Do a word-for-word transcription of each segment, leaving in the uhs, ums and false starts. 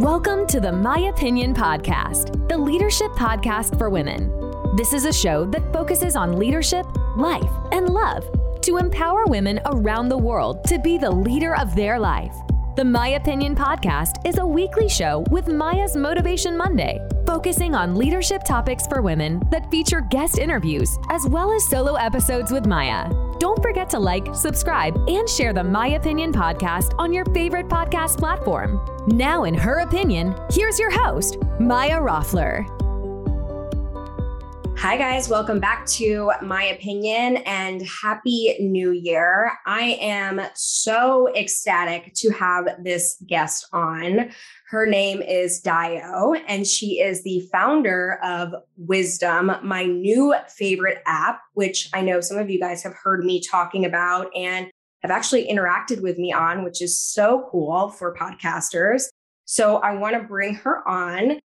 Welcome to the My Opinion Podcast, the leadership podcast for women. This is a show that focuses on leadership, life, and love to empower women around the world to be the leader of their life. The My Opinion Podcast is a weekly show with Maya's Motivation Monday, focusing on leadership topics for women that feature guest interviews as well as solo episodes with Maya. Don't forget to like, subscribe, and share the My Opinion Podcast on your favorite podcast platform. Now, in her opinion, here's your host, Maya Roffler. Hi guys, welcome back to My Opinion and Happy New Year. I am so ecstatic to have this guest on. Her name is Dayo, and she is the founder of Wisdom, my new favorite app, which I know some of you guys have heard me talking about and have actually interacted with me on, which is so cool for podcasters. So I want to bring her on.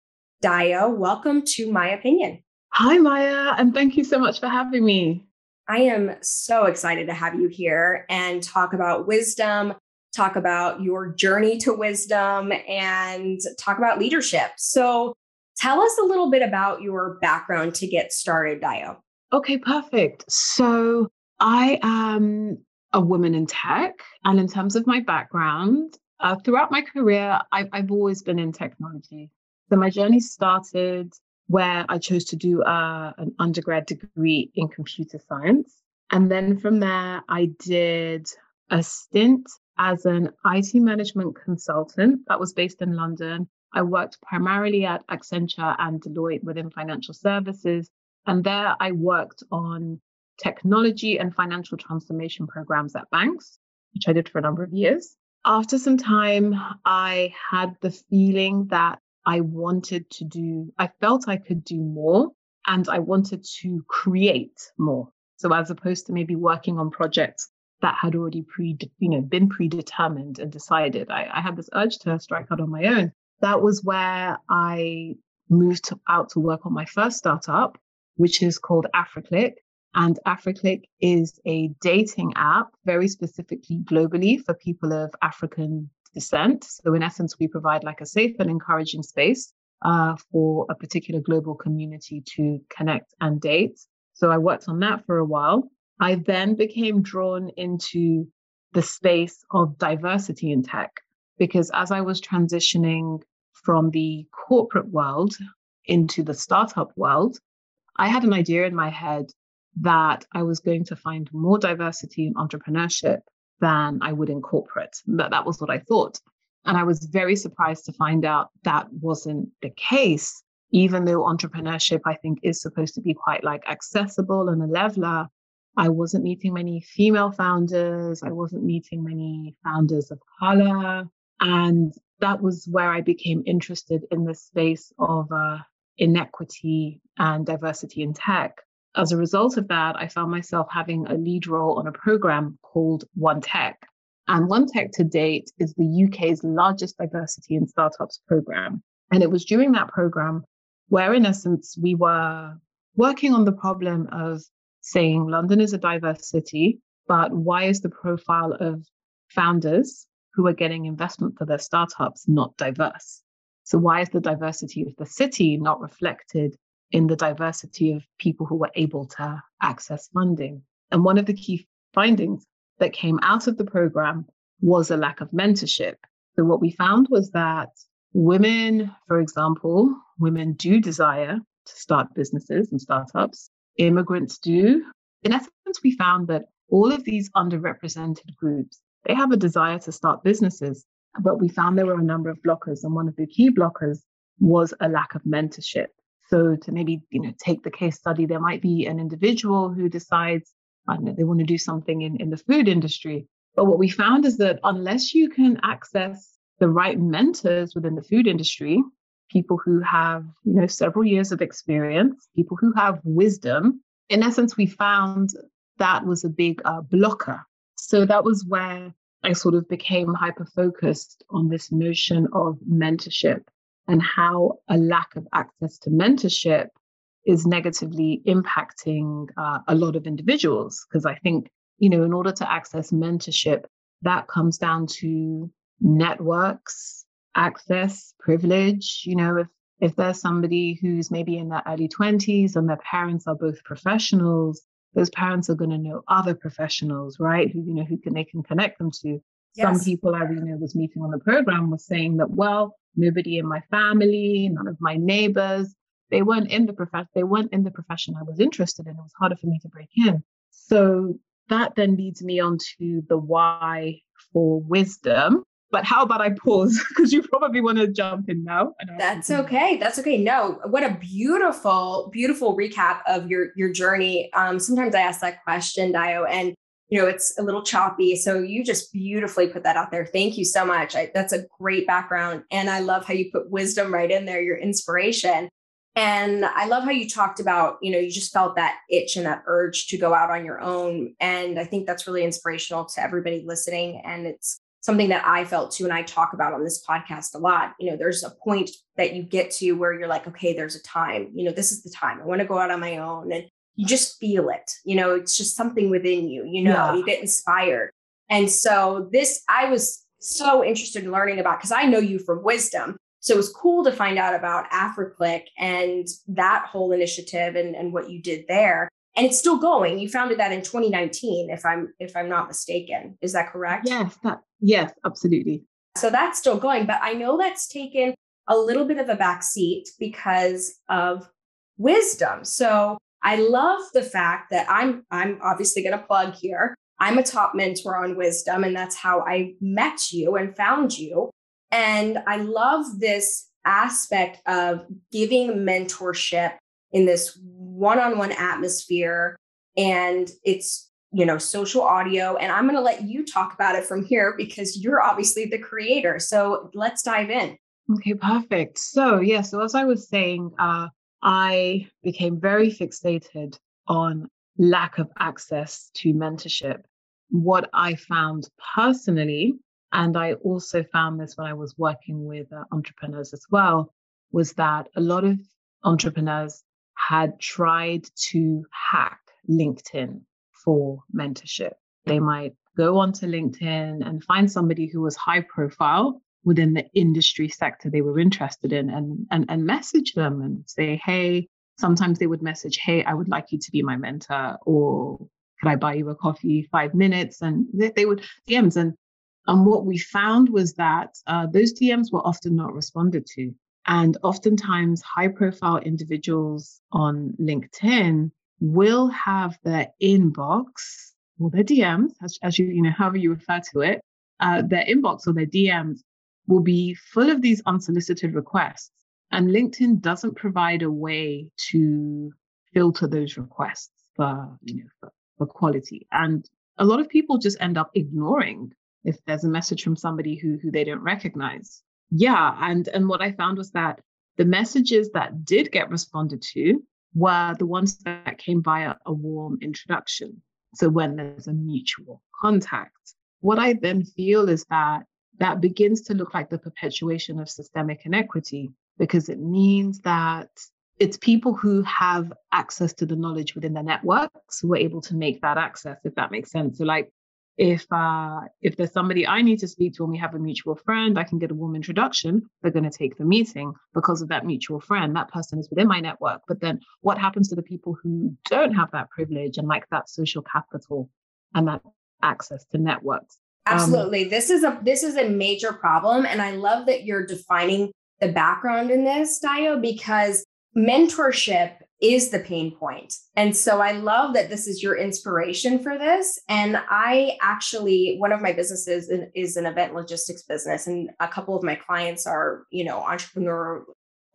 Dayo, welcome to My Opinion. Hi, Maya, and thank you so much for having me. I am so excited to have you here and talk about wisdom, talk about your journey to wisdom, and talk about leadership. So tell us a little bit about your background to get started, Dayo. Okay, perfect. So I am a woman in tech, and in terms of my background, uh, throughout my career, I've, I've always been in technology. So my journey started where I chose to do uh, an undergrad degree in computer science. And then from there, I did a stint as an I T management consultant that was based in London. I worked primarily at Accenture and Deloitte within financial services. And there I worked on technology and financial transformation programs at banks, which I did for a number of years. After some time, I had the feeling that I wanted to do, I felt I could do more, and I wanted to create more. So as opposed to maybe working on projects that had already pre, you know, been predetermined and decided, I, I had this urge to strike out on my own. That was where I moved to, out to work on my first startup, which is called AfroClick. And AfroClick is a dating app, very specifically globally for people of African descent. So in essence, we provide like a safe and encouraging space uh, for a particular global community to connect and date. So I worked on that for a while. I then became drawn into the space of diversity in tech, because as I was transitioning from the corporate world into the startup world, I had an idea in my head that I was going to find more diversity in entrepreneurship than I would in corporate. But that was what I thought. And I was very surprised to find out that wasn't the case, even though entrepreneurship, I think, is supposed to be quite like accessible and a leveler. I wasn't meeting many female founders. I wasn't meeting many founders of color. And that was where I became interested in the space of uh, inequity and diversity in tech. As a result of that, I found myself having a lead role on a program called One Tech. And One Tech to date is the U K's largest diversity in startups program. And it was during that program where, in essence, we were working on the problem of saying London is a diverse city, but why is the profile of founders who are getting investment for their startups not diverse? So why is the diversity of the city not reflected in the diversity of people who were able to access funding? And one of the key findings that came out of the program was a lack of mentorship. So what we found was that women, for example, women do desire to start businesses and startups. Immigrants do. In essence, we found that all of these underrepresented groups, they have a desire to start businesses, but we found there were a number of blockers. And one of the key blockers was a lack of mentorship. So to maybe, you know, take the case study, there might be an individual who decides, I don't know, they want to do something in, in the food industry. But what we found is that unless you can access the right mentors within the food industry, people who have, you know, several years of experience, people who have wisdom, in essence, we found that was a big uh, blocker. So that was where I sort of became hyper-focused on this notion of mentorship, and how a lack of access to mentorship is negatively impacting uh, a lot of individuals. Because I think, you know, in order to access mentorship, that comes down to networks, access, privilege. You know, if if there's somebody who's maybe in their early twenties and their parents are both professionals, those parents are going to know other professionals, right? Who, you know, who can they can connect them to. Yes. Some people I, you know, was meeting on the program was saying that, well, nobody in my family, none of my neighbors, they weren't in the profession, they weren't in the profession I was interested in. It was harder for me to break in. So that then leads me on to the why for wisdom. But how about I pause? Because you probably want to jump in now. That's okay. That's okay. No, what a beautiful, beautiful recap of your, your journey. Um, sometimes I ask that question, Dayo, and you know, it's a little choppy. So you just beautifully put that out there. Thank you so much. I, that's a great background. And I love how you put wisdom right in there, your inspiration. And I love how you talked about, you know, you just felt that itch and that urge to go out on your own. And I think that's really inspirational to everybody listening. And it's something that I felt too, and I talk about on this podcast a lot. You know, there's a point that you get to where you're like, okay, there's a time, you know, this is the time I want to go out on my own. And you just feel it, you know, it's just something within you, you know, yeah. You get inspired. And so this, I was so interested in learning about, because I know you from Wisdom. So it was cool to find out about AfroClick and that whole initiative and, and what you did there. And it's still going. You founded that in twenty nineteen, if I'm, if I'm not mistaken. Is that correct? Yes. That, yes, absolutely. So that's still going, but I know that's taken a little bit of a backseat because of Wisdom. So I love the fact that I'm, I'm obviously going to plug here. I'm a top mentor on Wisdom, and that's how I met you and found you. And I love this aspect of giving mentorship in this one-on-one atmosphere, and it's, you know, social audio. And I'm going to let you talk about it from here because you're obviously the creator. So let's dive in. Okay, perfect. So yeah, so as I was saying, uh, I became very fixated on lack of access to mentorship. What I found personally, and I also found this when I was working with uh, entrepreneurs as well, was that a lot of entrepreneurs had tried to hack LinkedIn for mentorship. They might go onto LinkedIn and find somebody who was high profile within the industry sector they were interested in, and, and, and message them and say, hey, sometimes they would message, hey, I would like you to be my mentor, or could I buy you a coffee, five minutes? And they, they would D Ms. And, and what we found was that uh, those D Ms were often not responded to. And oftentimes high-profile individuals on LinkedIn will have their inbox or their D Ms, as, as you, you know, however you refer to it, uh, their inbox or their D Ms will be full of these unsolicited requests. And LinkedIn doesn't provide a way to filter those requests for, you know, for, for quality. And a lot of people just end up ignoring if there's a message from somebody who, who they don't recognize. Yeah. And, and what I found was that the messages that did get responded to were the ones that came via a warm introduction. So when there's a mutual contact, what I then feel is that that begins to look like the perpetuation of systemic inequity, because it means that it's people who have access to the knowledge within their networks who are able to make that access, if that makes sense. So like, If uh, if there's somebody I need to speak to and we have a mutual friend, I can get a warm introduction. They're going to take the meeting because of that mutual friend. That person is within my network. But then what happens to the people who don't have that privilege and like that social capital and that access to networks? Absolutely. Um, this is a this is a major problem. And I love that you're defining the background in this, Dayo, because mentorship is the pain point. And so I love that this is your inspiration for this. And I actually, one of my businesses is an event logistics business. And a couple of my clients are, you know, entrepreneur,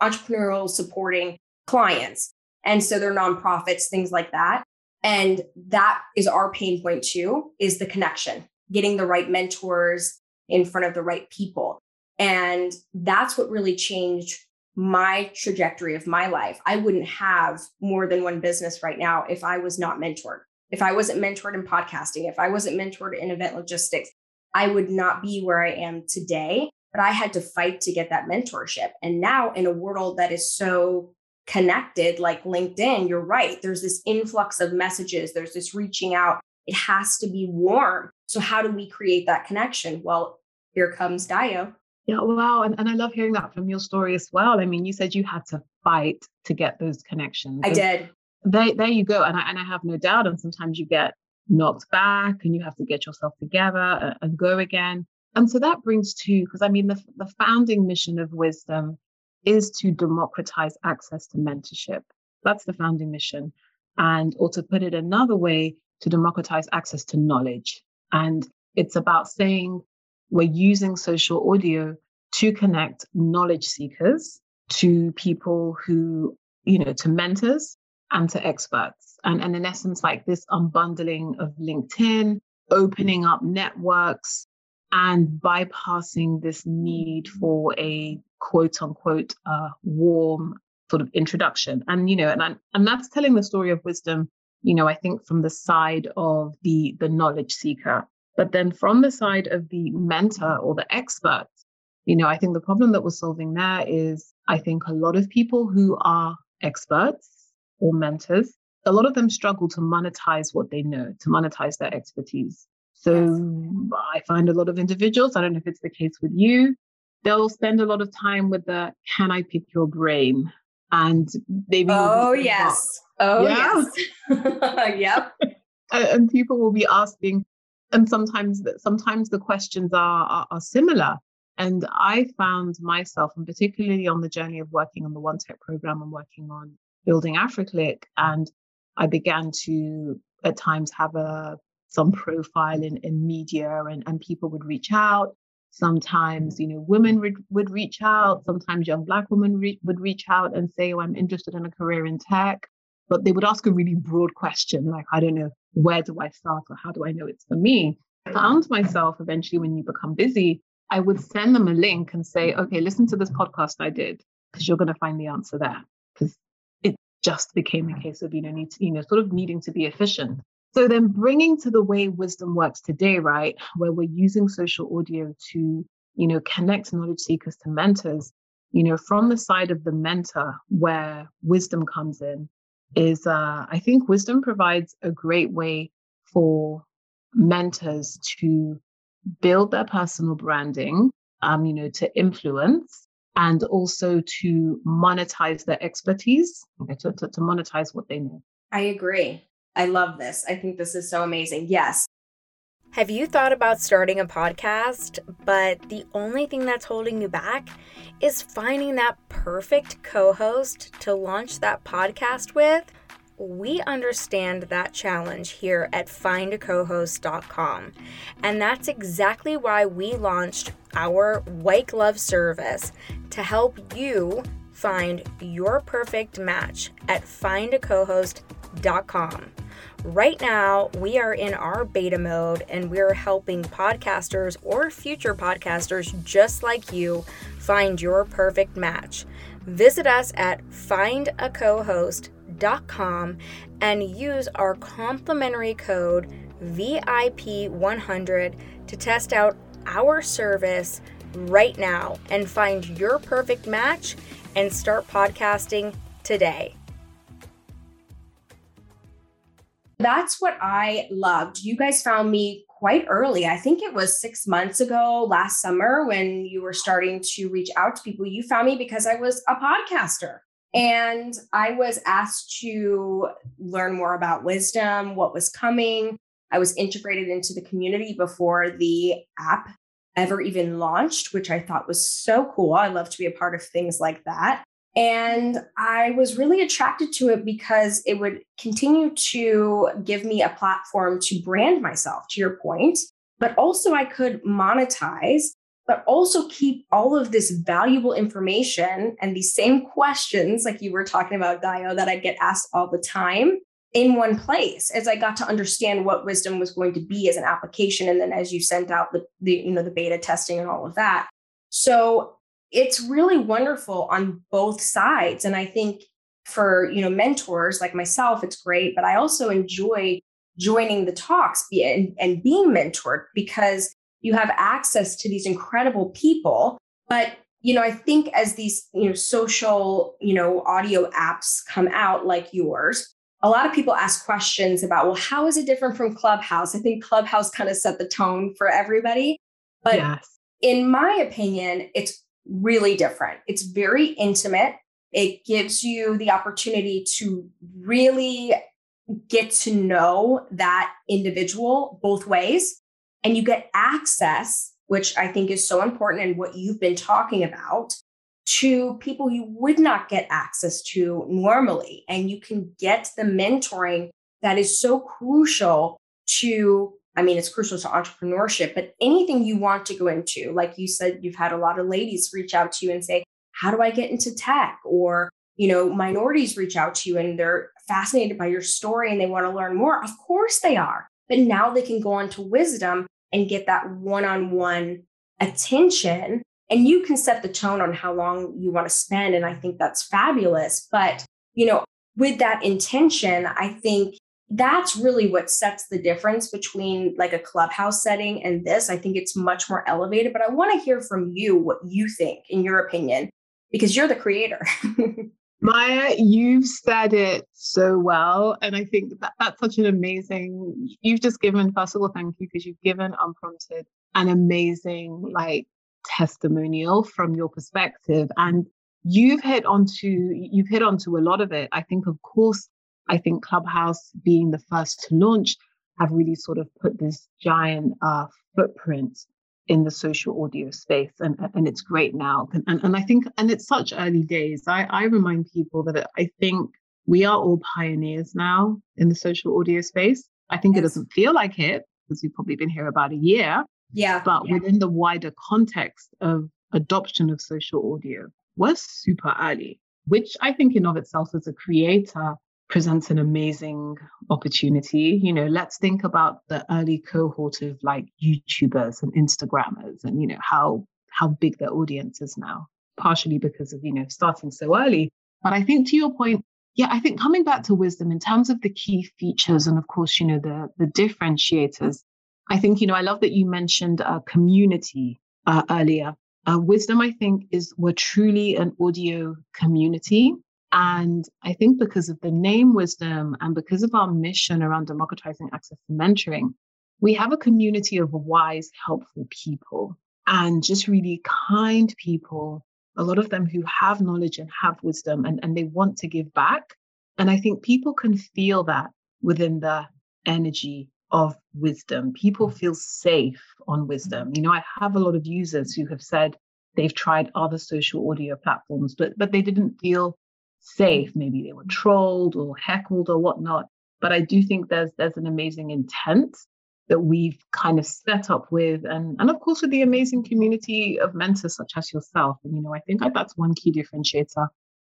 entrepreneurial supporting clients. And so they're nonprofits, things like that. And that is our pain point too, is the connection, getting the right mentors in front of the right people. And that's what really changed my trajectory of my life. I wouldn't have more than one business right now if I was not mentored. If I wasn't mentored in podcasting, if I wasn't mentored in event logistics, I would not be where I am today. But I had to fight to get that mentorship. And now in a world that is so connected, like LinkedIn, you're right. There's this influx of messages. There's this reaching out. It has to be warm. So how do we create that connection? Well, here comes Dayo. Yeah, wow. And, and I love hearing that from your story as well. I mean, you said you had to fight to get those connections. I did. They, there you go. And I, and I have no doubt. And sometimes you get knocked back and you have to get yourself together and, and go again. And so that brings to, because I mean, the, the founding mission of Wisdom is to democratize access to mentorship. That's the founding mission. And or to put it another way, to democratize access to knowledge. And it's about saying we're using social audio to connect knowledge seekers to people who, you know, to mentors and to experts. And, and in essence, like this unbundling of LinkedIn, opening up networks and bypassing this need for a quote unquote uh, warm sort of introduction. And, you know, and, I'm, and that's telling the story of Wisdom, you know, I think from the side of the, the knowledge seeker. But then from the side of the mentor or the expert, you know, I think the problem that we're solving there is, I think a lot of people who are experts or mentors, a lot of them struggle to monetize what they know, to monetize their expertise. So I find a lot of individuals, I don't know if it's the case with you, they'll spend a lot of time with the, can I pick your brain? And maybe. Oh, yes. Oh, yes. Yep. And people will be asking, and sometimes sometimes the questions are, are, are similar. And I found myself, and particularly on the journey of working on the One Tech program and working on building AfroClick, and I began to at times have a some profile in, in media, and, and people would reach out. Sometimes, you know, women would, would reach out. Sometimes young Black women re- would reach out and say, oh, I'm interested in a career in tech. But they would ask a really broad question, like, I don't know, where do I start or how do I know it's for me? I found myself eventually, when you become busy, I would send them a link and say, okay, listen to this podcast I did, because you're going to find the answer there. Because it just became a case of, you know, need to, you know, sort of needing to be efficient. So then bringing to the way Wisdom works today, right, where we're using social audio to, you know, connect knowledge seekers to mentors, you know, from the side of the mentor where Wisdom comes in, is uh, I think Wisdom provides a great way for mentors to build their personal branding, um, you know, to influence and also to monetize their expertise, you know, to, to, to monetize what they know. I agree. I love this. I think this is so amazing. Yes. Have you thought about starting a podcast, but the only thing that's holding you back is finding that perfect co-host to launch that podcast with? We understand that challenge here at find a co host dot com. And that's exactly why we launched our white glove service to help you find your perfect match at find a co host dot com. Right now, we are in our beta mode and we're helping podcasters or future podcasters just like you find your perfect match. Visit us at find a co host dot com and use our complimentary code V I P one hundred to test out our service right now and find your perfect match and start podcasting today. That's what I loved. You guys found me quite early. I think it was six months ago last summer when you were starting to reach out to people. You found me because I was a podcaster and I was asked to learn more about Wisdom, what was coming. I was integrated into the community before the app ever even launched, which I thought was so cool. I love to be a part of things like that. And I was really attracted to it because it would continue to give me a platform to brand myself, to your point, but also I could monetize, but also keep all of this valuable information and these same questions, like you were talking about, Dayo, that I get asked all the time in one place, as I got to understand what Wisdom was going to be as an application. And then as you sent out the, the you know, the beta testing and all of that. So it's really wonderful on both sides. And I think for, you know, mentors like myself, it's great, but I also enjoy joining the talks and, and being mentored because you have access to these incredible people. But, you know, I think as these, you know, social, you know, audio apps come out like yours, a lot of people ask questions about, well, how is it different from Clubhouse? I think Clubhouse kind of set the tone for everybody, but yes. in my opinion, it's really different. It's very intimate. It gives you the opportunity to really get to know that individual both ways. And you get access, which I think is so important in what you've been talking about, to people you would not get access to normally. And you can get the mentoring that is so crucial to, I mean, it's crucial to entrepreneurship, but anything you want to go into. Like you said, you've had a lot of ladies reach out to you and say, how do I get into tech? Or, you know, minorities reach out to you and they're fascinated by your story and they want to learn more. Of course they are. But now they can go on to Wisdom and get that one-on-one attention. And you can set the tone on how long you want to spend. And I think that's fabulous. But, you know, with that intention, I think that's really what sets the difference between like a Clubhouse setting and this. I think it's much more elevated, but I want to hear from you what you think, in your opinion, because you're the creator. Maya, you've said it so well. And I think that that's such an amazing, you've just given, first of all, thank you, because you've given Unprompted an amazing like testimonial from your perspective. And you've hit onto, you've hit onto a lot of it. I think, of course, I think Clubhouse being the first to launch have really sort of put this giant uh, footprint in the social audio space, and and it's great now. And, and, and I think, and it's such early days. I, I remind people that I think we are all pioneers now in the social audio space. I think yes. It doesn't feel like it because we've probably been here about a year. Yeah. But yeah. Within the wider context of adoption of social audio, we're super early, which I think in of itself as a creator presents an amazing opportunity. You know, let's think about the early cohort of like YouTubers and Instagrammers and, you know, how, how big their audience is now, partially because of, you know, starting so early. But I think to your point, yeah, I think coming back to Wisdom in terms of the key features and of course, you know, the, the differentiators, I think, you know, I love that you mentioned uh, community uh, earlier. Uh, Wisdom, I think, is we're truly an audio community. And I think because of the name Wisdom and because of our mission around democratizing access to mentoring, we have a community of wise, helpful people and just really kind people, a lot of them who have knowledge and have wisdom and, and they want to give back. And I think people can feel that within the energy of Wisdom. People feel safe on Wisdom. You know, I have a lot of users who have said they've tried other social audio platforms, but but they didn't feel safe. Maybe they were trolled or heckled or whatnot. But I do think there's there's an amazing intent that we've kind of set up with, and, and of course with the amazing community of mentors such as yourself. And you know, I think that's one key differentiator.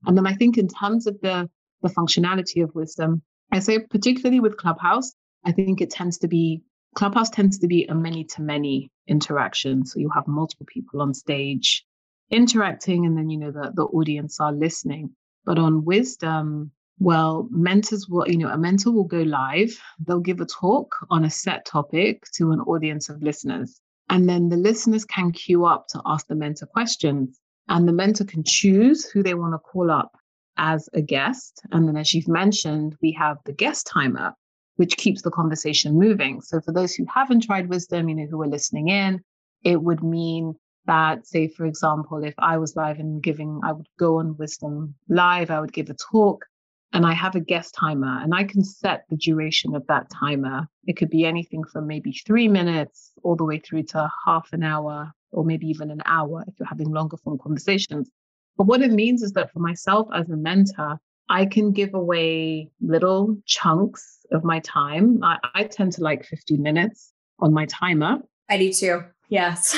And then I think in terms of the the functionality of Wisdom, I say particularly with Clubhouse, I think it tends to be Clubhouse tends to be a many-to-many interaction. So you have multiple people on stage interacting, and then you know the, the audience are listening. But on Wisdom, well, mentors will, you know, a mentor will go live. They'll give a talk on a set topic to an audience of listeners. And then the listeners can queue up to ask the mentor questions. And the mentor can choose who they want to call up as a guest. And then as you've mentioned, we have the guest timer, which keeps the conversation moving. So for those who haven't tried Wisdom, you know, who are listening in, it would mean that, say, for example, if I was live and giving, I would go on Wisdom Live, I would give a talk, and I have a guest timer, and I can set the duration of that timer. It could be anything from maybe three minutes all the way through to half an hour, or maybe even an hour if you're having longer form conversations. But what it means is that for myself as a mentor, I can give away little chunks of my time. I, I tend to like fifteen minutes on my timer. I do too. Yes.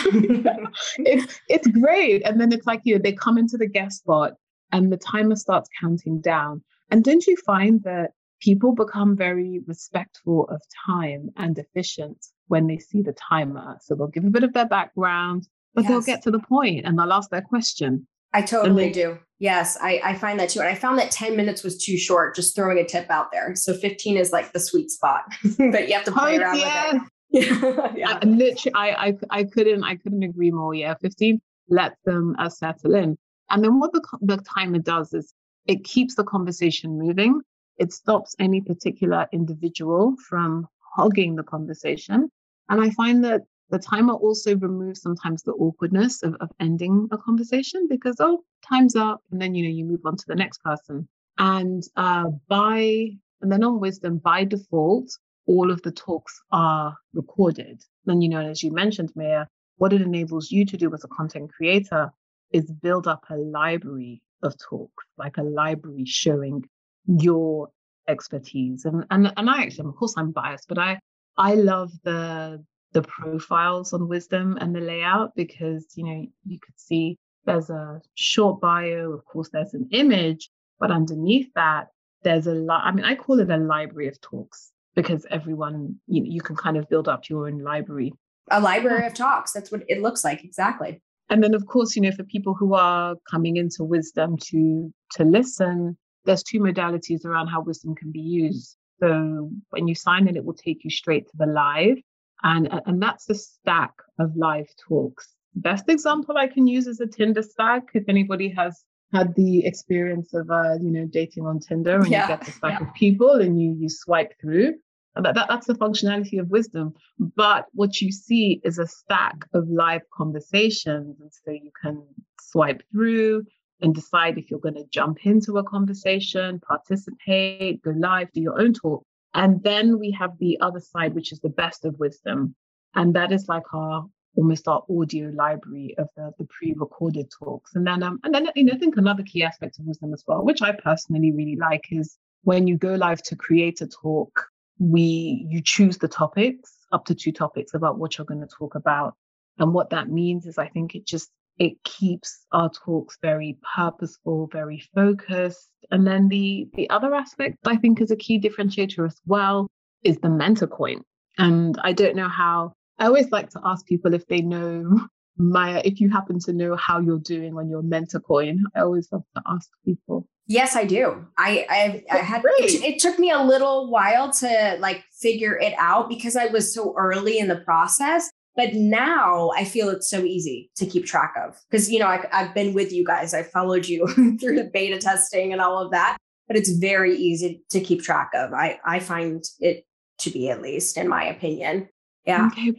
it's, it's great. And then it's like, you know, they come into the guest spot and the timer starts counting down. And don't you find that people become very respectful of time and efficient when they see the timer? So they'll give a bit of their background, but yes. They'll get to the point and they'll ask their question. I totally they, do. Yes. I, I find that too. And I found that ten minutes was too short, just throwing a tip out there. So fifteen is like the sweet spot, but you have to play oh, around yeah. with it. Yeah, yeah. I, literally, I, I, I couldn't, I couldn't agree more. Yeah, fifteen. Let them uh, settle in, and then what the the timer does is it keeps the conversation moving. It stops any particular individual from hogging the conversation, and I find that The timer also removes sometimes the awkwardness of, of ending a conversation because, oh, time's up. And then, you know, you move on to the next person. And uh, by, and then on Wisdom, by default, all of the talks are recorded. And, you know, as you mentioned, Maya, what it enables you to do as a content creator is build up a library of talks, like a library showing your expertise. And and, and I actually, of course, I'm biased, but I, I love the the profiles on Wisdom and the layout because, you know, you could see there's a short bio, of course, there's an image, but underneath that, there's a lot. Li- I mean, I call it a library of talks because everyone, you know, you can kind of build up your own library. A library of talks. That's what it looks like. Exactly. And then, of course, you know, for people who are coming into Wisdom to to listen, there's two modalities around how Wisdom can be used. So when you sign in, it will take you straight to the live. And, and that's the stack of live talks. Best example I can use is a Tinder stack. If anybody has had the experience of, uh, you know, dating on Tinder and yeah. you get the stack yeah. of people and you you swipe through. That, that, that's the functionality of Wisdom. But what you see is a stack of live conversations. And so you can swipe through and decide if you're going to jump into a conversation, participate, go live, do your own talk. And then we have the other side, which is the best of Wisdom. And that is like our almost our audio library of the, the pre-recorded talks. And then, um, and then you know, I think another key aspect of Wisdom as well, which I personally really like, is when you go live to create a talk, we you choose the topics, up to two topics about what you're going to talk about. And what that means is I think it just it keeps our talks very purposeful, very focused. And then the the other aspect I think is a key differentiator as well is the MentorCoin. And I don't know how I always like to ask people if they know, Maya, if you happen to know how you're doing on your MentorCoin. I always love to ask people. Yes, I do. I I've, I had it, it took me a little while to like figure it out because I was so early in the process. But now I feel it's so easy to keep track of because, you know, I, I've been with you guys. I followed you through the beta testing and all of that. But it's very easy to keep track of. I, I find it to be, at least in my opinion. Yeah. Okay.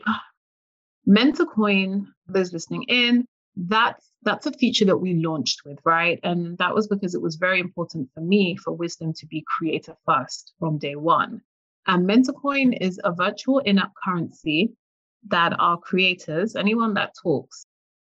MentorCoin, for those listening in, that's that's a feature that we launched with, right? And that was because it was very important for me for Wisdom to be creator first from day one. And MentorCoin is a virtual in-app currency that our creators, anyone that talks,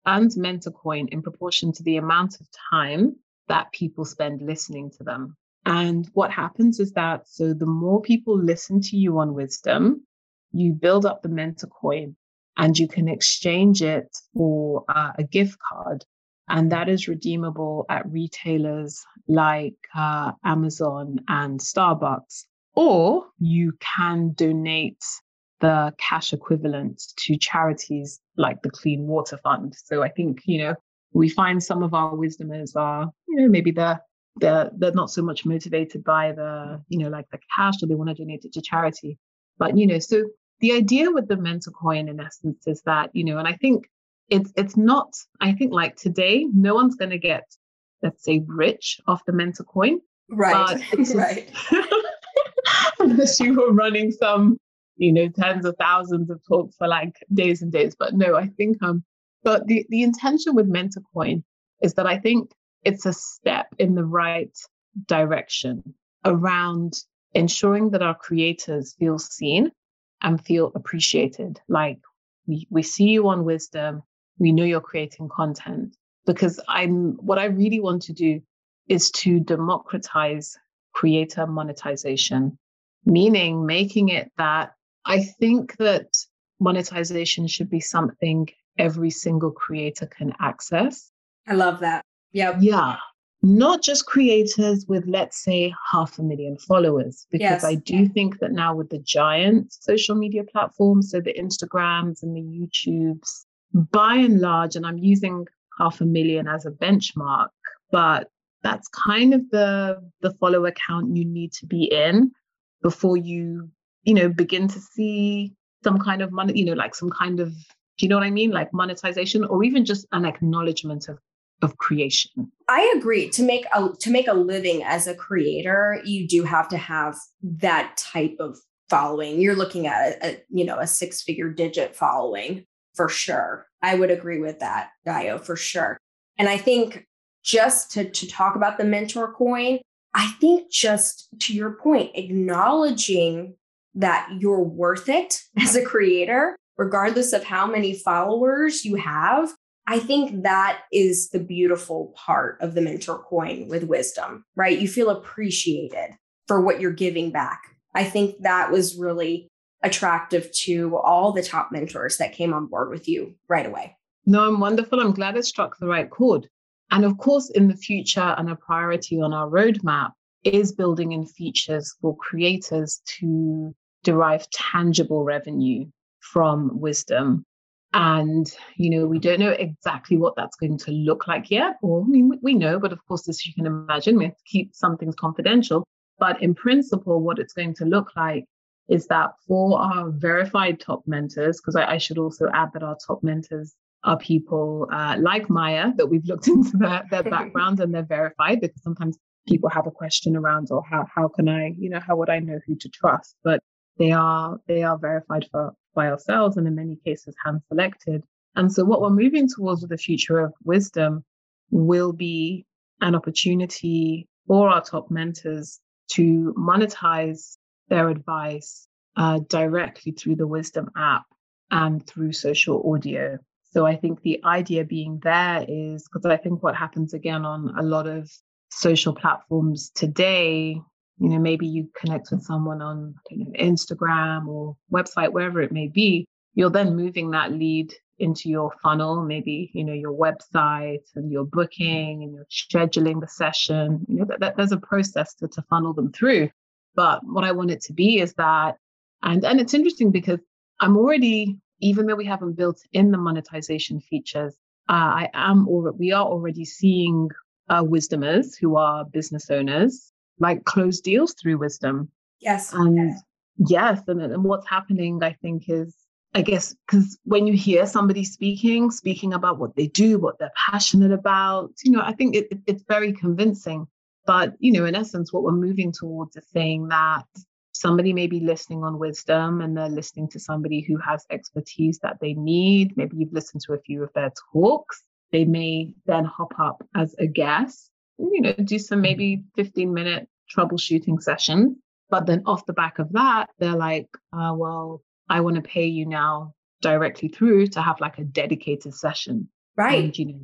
earns MentorCoin in proportion to the amount of time that people spend listening to them. And what happens is that, so the more people listen to you on Wisdom, you build up the MentorCoin. And you can exchange it for uh, a gift card. And that is redeemable at retailers like uh, Amazon and Starbucks. Or you can donate the cash equivalent to charities like the Clean Water Fund. So I think, you know, we find some of our Wisdomers are, you know, maybe they're, they're, they're not so much motivated by the, you know, like the cash, or they want to donate it to charity. But, you know, so the idea with the MentorCoin, in essence, is that, you know, and I think it's it's not, I think like today, no one's going to get, let's say, rich off the MentorCoin. Right, just, right. Unless you were running some, you know, tens of thousands of talks for like days and days. But no, I think, um, but the, the intention with MentorCoin is that I think it's a step in the right direction around ensuring that our creators feel seen and feel appreciated. Like we, we see you on Wisdom, we know you're creating content. Because I'm what I really want to do is to democratize creator monetization, meaning making it that I think that monetization should be something every single creator can access. I love that. Yeah. Yeah. Not just creators with, let's say, half a million followers, because yes. I do think that now with the giant social media platforms, so the Instagrams and the YouTubes, by and large, and I'm using half a million as a benchmark, but that's kind of the, the follower count you need to be in before you, you know, begin to see some kind of money, you know, like some kind of, do you know what I mean? Like monetization or even just an acknowledgement of of creation. I agree. To make a to make a living as a creator, you do have to have that type of following. You're looking at a, a you know, a six figure digit following for sure. I would agree with that, Dayo, for sure. And I think just to, to talk about the mentor coin, I think just to your point, acknowledging that you're worth it as a creator, regardless of how many followers you have. I think that is the beautiful part of the mentor coin with Wisdom, right? You feel appreciated for what you're giving back. I think that was really attractive to all the top mentors that came on board with you right away. No, I'm wonderful. I'm glad it struck the right chord. And of course, in the future, and a priority on our roadmap is building in features for creators to derive tangible revenue from Wisdom. And, you know, we don't know exactly what that's going to look like yet. Or, I mean, we know, but of course, as you can imagine, we have to keep some things confidential. But in principle, what it's going to look like is that for our verified top mentors, because I, I should also add that our top mentors are people uh, like Maya, that we've looked into their, their background and they're verified, because sometimes people have a question around, or how how can I, you know, how would I know who to trust? But they are they are verified for by ourselves, and in many cases hand selected. And so what we're moving towards with the future of Wisdom will be an opportunity for our top mentors to monetize their advice uh, directly through the Wisdom app and through social audio. So I think the idea being there is, because I think what happens again on a lot of social platforms today, you know, maybe you connect with someone on I don't know, Instagram or website, wherever it may be, you're then moving that lead into your funnel, maybe, you know, your website and your booking and your scheduling the session. You know, that, that there's a process to, to funnel them through. But what I want it to be is that, and, and it's interesting because I'm already, even though we haven't built in the monetization features, uh, I am, or we are already seeing uh, Wisdomers who are business owners, like close deals through Wisdom. Yes. And yes. And, and what's happening, I think, is, I guess, because when you hear somebody speaking, speaking about what they do, what they're passionate about, you know, I think it, it, it's very convincing. But, you know, in essence, what we're moving towards is saying that somebody may be listening on Wisdom and they're listening to somebody who has expertise that they need. Maybe you've listened to a few of their talks. They may then hop up as a guest, you know, do some maybe fifteen minute troubleshooting session. But then off the back of that, they're like, uh, well, I want to pay you now directly through to have like a dedicated session. Right. And, you know,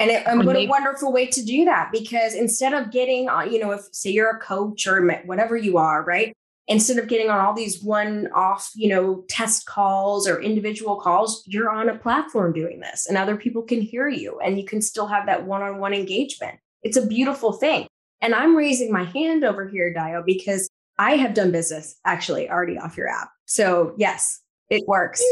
and, it, and what maybe- a wonderful way to do that, because instead of getting on, you know, if say you're a coach or whatever you are, right? Instead of getting on all these one-off, you know, test calls or individual calls, you're on a platform doing this and other people can hear you and you can still have that one-on-one engagement. It's a beautiful thing. And I'm raising my hand over here, Dayo, because I have done business actually already off your app. So yes, it works.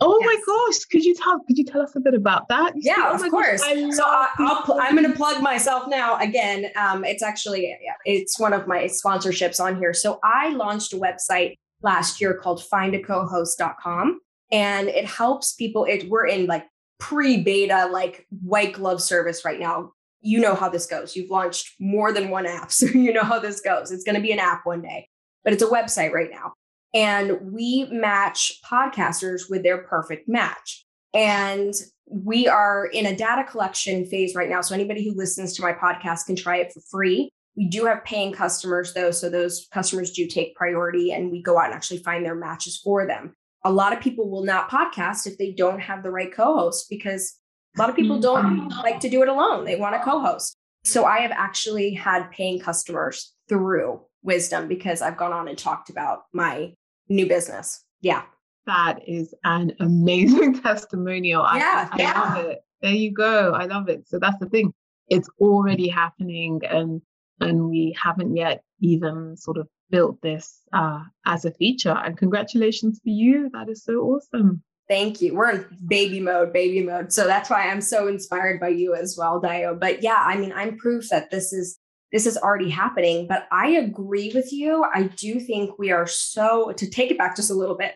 Oh yes. My gosh. Could you tell, could you tell us a bit about that? You yeah, said, oh of my course. Gosh, so I, I'll pl- I'm going to plug myself now again. Um, it's actually, it's one of my sponsorships on here. So I launched a website last year called find a co host dot com, and it helps people. It, we're in like pre-beta, like white glove service right now. You know how this goes. You've launched more than one app, so you know how this goes. It's going to be an app one day, but it's a website right now. And we match podcasters with their perfect match. And we are in a data collection phase right now. So anybody who listens to my podcast can try it for free. We do have paying customers though. So those customers do take priority and we go out and actually find their matches for them. A lot of people will not podcast if they don't have the right co-host, because a lot of people don't like to do it alone. They want a co-host. So I have actually had paying customers through Wisdom because I've gone on and talked about my new business. Yeah. That is an amazing testimonial. Yeah, I, I yeah. love it. There you go. I love it. So that's the thing. It's already happening. And, and we haven't yet even sort of built this uh, as a feature. And congratulations for you. That is so awesome. Thank you. We're in baby mode, baby mode. So that's why I'm so inspired by you as well, Dayo. But yeah, I mean, I'm proof that this is, this is already happening, but I agree with you. I do think we are so, to take it back just a little bit,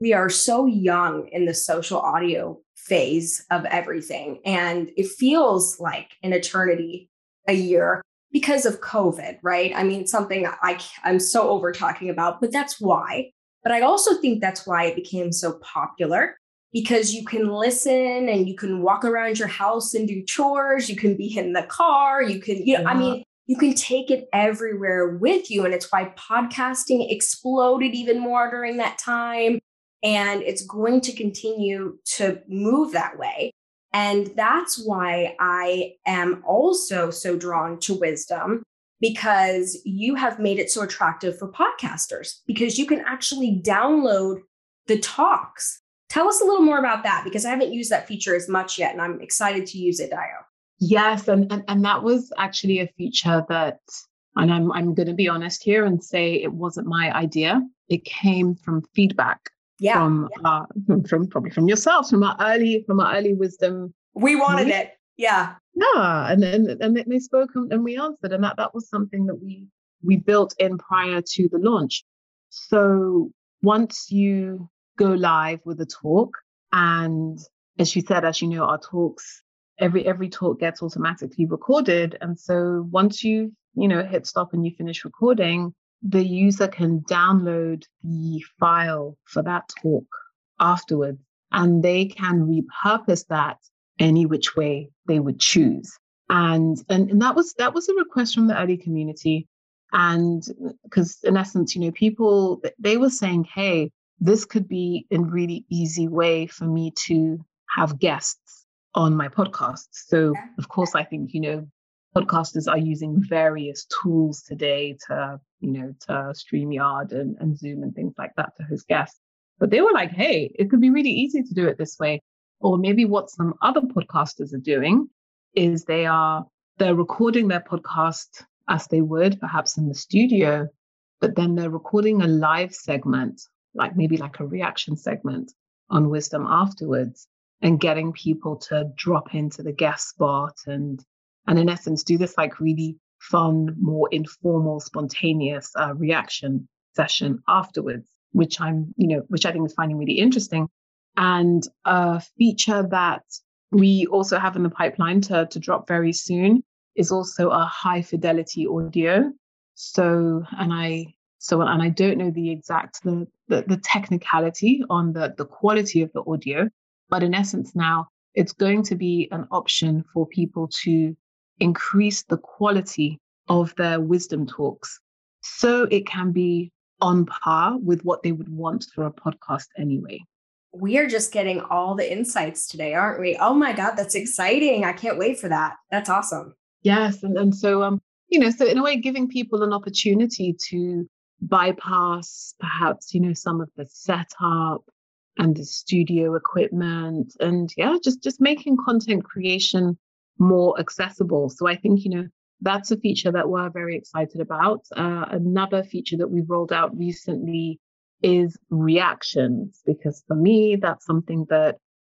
we are so young in the social audio phase of everything. And it feels like an eternity a year because of COVID, right? I mean, it's something I, I'm so over talking about, but that's why. But I also think that's why it became so popular, because you can listen and you can walk around your house and do chores. You can be in the car. You can, you know, I mean, you can take it everywhere with you. And it's why podcasting exploded even more during that time. And it's going to continue to move that way. And that's why I am also so drawn to Wisdom, because you have made it so attractive for podcasters, because you can actually download the talks. Tell us a little more about that, because I haven't used that feature as much yet, and I'm excited to use it, Dayo. Yes, and, and, and that was actually a feature that, and I'm, I'm going to be honest here and say it wasn't my idea. It came from feedback. Yeah, from, yeah. Our, from, from probably from yourselves, from our early, from our early Wisdom. We wanted we, it. Yeah. Yeah. And then, and, and they spoke and we answered. And that, that was something that we, we built in prior to the launch. So once you go live with a talk, and as she said, as you know, our talks, every, every talk gets automatically recorded. And so once you, you know, hit stop and you finish recording, the user can download the file for that talk afterwards, and they can repurpose that any which way they would choose. And, and, and that was, that was a request from the early community. And because in essence, you know, people, they were saying, hey, this could be a really easy way for me to have guests on my podcast. So of course, I think, you know, podcasters are using various tools today to, you know, to StreamYard and, and Zoom and things like that to host guests. But they were like, hey, it could be really easy to do it this way. Or maybe what some other podcasters are doing is they are, they're recording their podcast as they would perhaps in the studio, but then they're recording a live segment, like maybe like a reaction segment on Wisdom afterwards, and getting people to drop into the guest spot and And in essence, do this like really fun, more informal, spontaneous uh, reaction session afterwards, which I'm, you know, which I think is finding really interesting. And a feature that we also have in the pipeline to, to drop very soon is also a high fidelity audio. So, and I, so, and I don't know the exact, the, the, the technicality on the, the quality of the audio, but in essence now it's going to be an option for people to increase the quality of their Wisdom talks so it can be on par with what they would want for a podcast anyway. We are just getting all the insights today, aren't we? Oh my God, that's exciting. I can't wait for that. That's awesome. Yes. And, and so, um, you know, so in a way, giving people an opportunity to bypass perhaps, you know, some of the setup and the studio equipment and yeah, just, just making content creation more accessible. So I think, you know, that's a feature that we're very excited about. Uh, another feature that we've rolled out recently is reactions, because for me, that's something that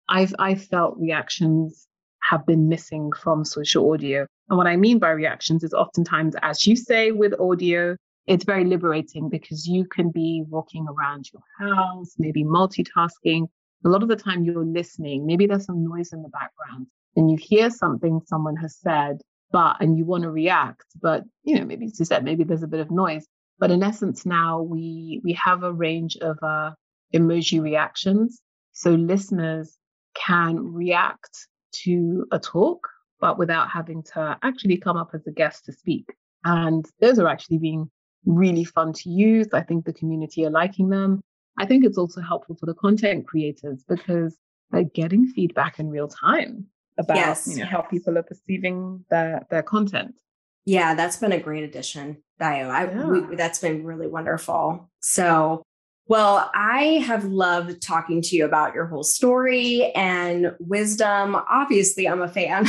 I've, I felt reactions have been missing from social audio. And what I mean by reactions is oftentimes, as you say, with audio, it's very liberating because you can be walking around your house, maybe multitasking. A lot of the time you're listening, maybe there's some noise in the background, and you hear something someone has said, but, and you want to react, but, you know, maybe as you said, maybe there's a bit of noise, but in essence, now we, we have a range of uh, emoji reactions. So listeners can react to a talk, but without having to actually come up as a guest to speak. And those are actually being really fun to use. I think the community are liking them. I think it's also helpful for the content creators because they're getting feedback in real time about yes. you know, how people are perceiving their, their content. Yeah, that's been a great addition, Dayo. I, yeah. we, that's been really wonderful. So, well, I have loved talking to you about your whole story and Wisdom. Obviously, I'm a fan,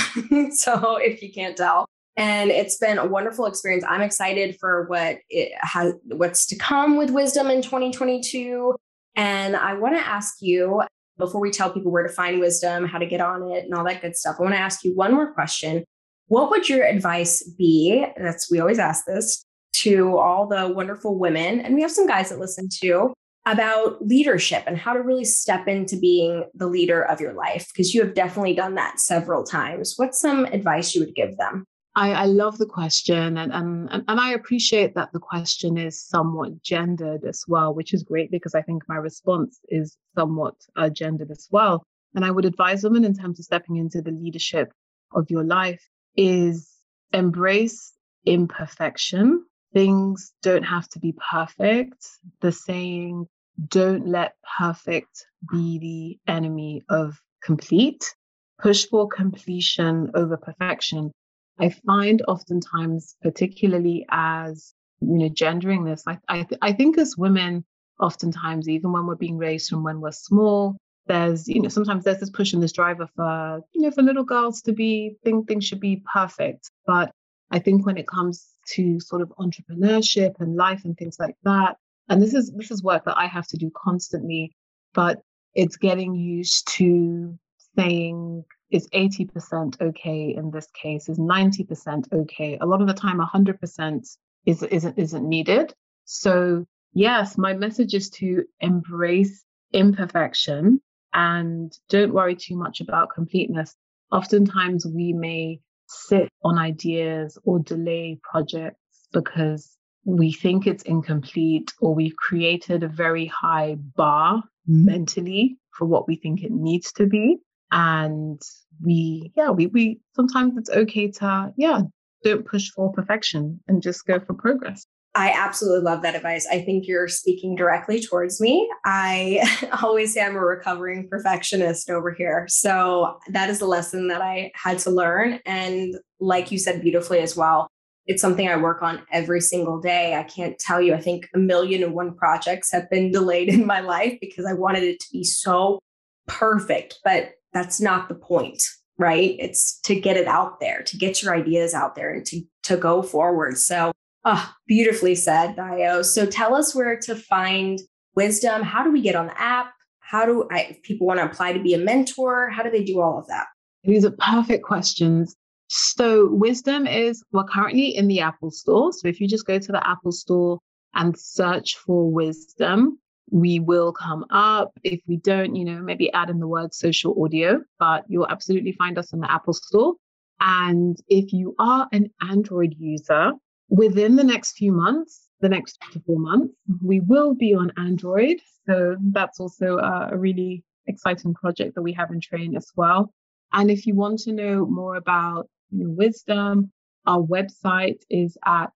so if you can't tell. And it's been a wonderful experience. I'm excited for what it has, what's to come with Wisdom in twenty twenty-two. And I want to ask you, before we tell people where to find Wisdom, how to get on it and all that good stuff, I want to ask you one more question. What would your advice be? That's, we always ask this to all the wonderful women. And we have some guys that listen too, about leadership and how to really step into being the leader of your life. Because you have definitely done that several times. What's some advice you would give them? I, I love the question, and, and, and I appreciate that the question is somewhat gendered as well, which is great because I think my response is somewhat uh, gendered as well. And I would advise women in terms of stepping into the leadership of your life is embrace imperfection. Things don't have to be perfect. The saying, don't let perfect be the enemy of complete. Push for completion over perfection. I find oftentimes, particularly as, you know, gendering this, I, I, th- I think as women, oftentimes, even when we're being raised from when we're small, there's, you know, sometimes there's this push and this driver for, you know, for little girls to be, think things should be perfect. But I think when it comes to sort of entrepreneurship and life and things like that, and this is, this is work that I have to do constantly, but it's getting used to saying, is eighty percent okay in this case? Is ninety percent okay? A lot of the time, one hundred percent is, isn't, isn't needed. So yes, my message is to embrace imperfection and don't worry too much about completeness. Oftentimes we may sit on ideas or delay projects because we think it's incomplete, or we've created a very high bar mentally for what we think it needs to be. And we, yeah, we, we sometimes it's okay to, yeah, don't push for perfection and just go for progress. I absolutely love that advice. I think you're speaking directly towards me. I always say I'm a recovering perfectionist over here. So that is the lesson that I had to learn. And like you said beautifully as well, it's something I work on every single day. I can't tell you, I think a million and one projects have been delayed in my life because I wanted it to be so perfect, but that's not the point, right? It's to get it out there, to get your ideas out there and to, to go forward. So oh, beautifully said, Dayo. So tell us where to find Wisdom. How do we get on the app? How do I, if people want to apply to be a mentor, how do they do all of that? These are perfect questions. So Wisdom is, we're currently in the Apple Store. So if you just go to the Apple Store and search for Wisdom, we will come up. If we don't, you know, maybe add in the word social audio, but you'll absolutely find us in the Apple Store. And if you are an Android user, within the next few months, the next two to four months, we will be on Android. So that's also a really exciting project that we have in train as well. And if you want to know more about, you know, Wisdom, our website is at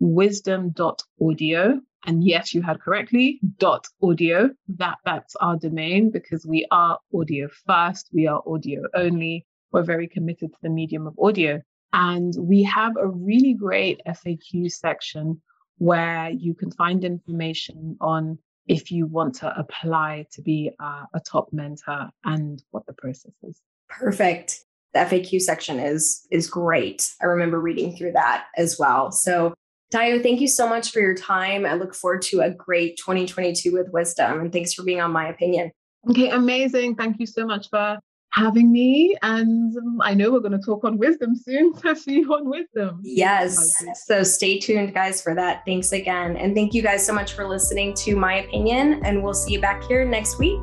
wisdom dot audio. And yes, you heard correctly, dot audio. That, that's our domain because we are audio first. We are audio only. We're very committed to the medium of audio. And we have a really great F A Q section where you can find information on if you want to apply to be uh, a top mentor and what the process is. Perfect. The F A Q section is, is great. I remember reading through that as well. So Dayo, thank you so much for your time. I look forward to a great twenty twenty-two with Wisdom, and thanks for being on My Opinion. Okay, amazing. Thank you so much for having me. And um, I know we're going to talk on Wisdom soon, so see you on Wisdom. Yes. So stay tuned, guys, for that. Thanks again. And thank you guys so much for listening to My Opinion, and we'll see you back here next week.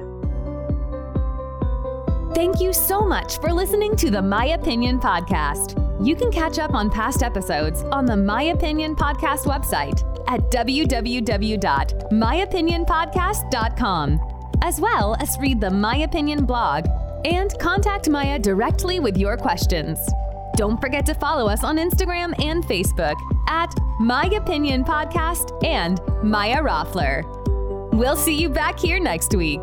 Thank you so much for listening to the My Opinion podcast. You can catch up on past episodes on the My Opinion podcast website at w w w dot my opinion podcast dot com, as well as read the My Opinion blog and contact Maya directly with your questions. Don't forget to follow us on Instagram and Facebook at My Opinion Podcast and Maya Roffler. We'll see you back here next week.